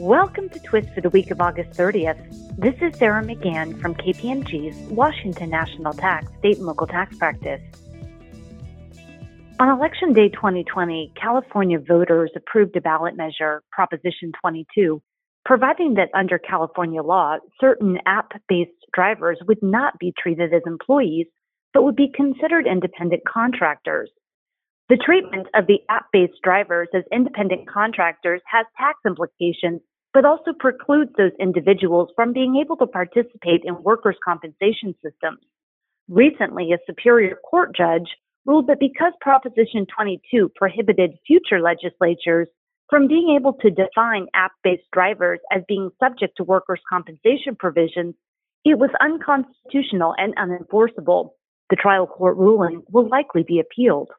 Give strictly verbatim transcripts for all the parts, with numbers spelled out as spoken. Welcome to TWIST for the week of August thirtieth. This is Sarah McGann from K P M G's Washington National Tax State and Local Tax Practice. On Election Day twenty twenty, California voters approved a ballot measure, Proposition twenty-two, providing that under California law, certain app-based drivers would not be treated as employees, but would be considered independent contractors. The treatment of the app-based drivers as independent contractors has tax implications, but also precludes those individuals from being able to participate in workers' compensation systems. Recently, a Superior Court judge ruled that because Proposition twenty-two prohibited future legislatures from being able to define app-based drivers as being subject to workers' compensation provisions, it was unconstitutional and unenforceable. The trial court ruling will likely be appealed.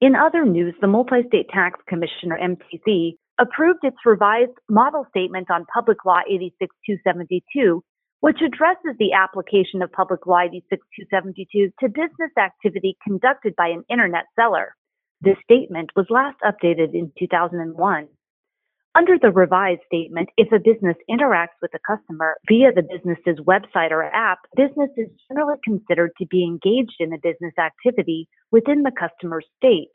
In other news, the Multi-State Tax Commissioner, M T C, approved its revised model statement on Public Law eighty-six dash two seventy-two, which addresses the application of Public Law eighty-six dash two seventy-two to business activity conducted by an internet seller. This statement was last updated in two thousand one. Under the revised statement, if a business interacts with a customer via the business's website or app, business is generally considered to be engaged in a business activity within the customer's state.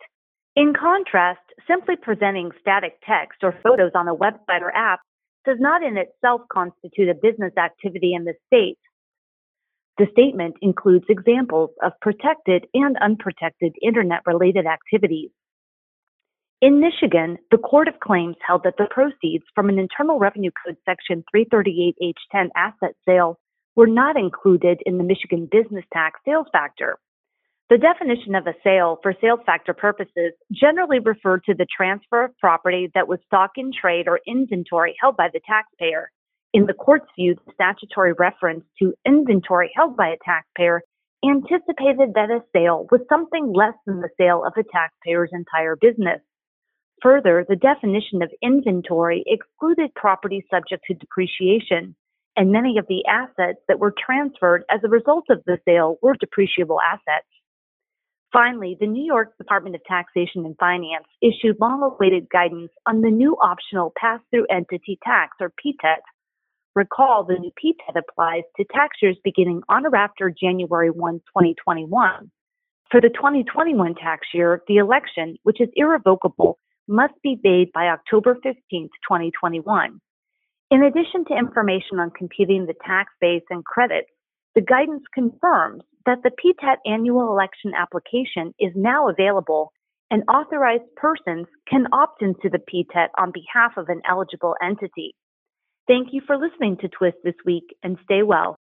In contrast, simply presenting static text or photos on a website or app does not in itself constitute a business activity in the state. The statement includes examples of protected and unprotected internet-related activities. In Michigan, the Court of Claims held that the proceeds from an Internal Revenue Code Section three thirty-eight H ten asset sale were not included in the Michigan business tax sales factor. The definition of a sale for sales factor purposes generally referred to the transfer of property that was stock in trade or inventory held by the taxpayer. In the court's view, the statutory reference to inventory held by a taxpayer anticipated that a sale was something less than the sale of a taxpayer's entire business. Further, the definition of inventory excluded property subject to depreciation, and many of the assets that were transferred as a result of the sale were depreciable assets. Finally, the New York Department of Taxation and Finance issued long-awaited guidance on the new optional pass-through entity tax, or P T E T. Recall, the new P T E T applies to tax years beginning on or after January first, twenty twenty-one. For the twenty twenty-one tax year, the election, which is irrevocable, must be made by October fifteenth, twenty twenty-one. In addition to information on computing the tax base and credits, the guidance confirms that the P T E T annual election application is now available, and authorized persons can opt into the P T E T on behalf of an eligible entity. Thank you for listening to TWIST this week, and stay well.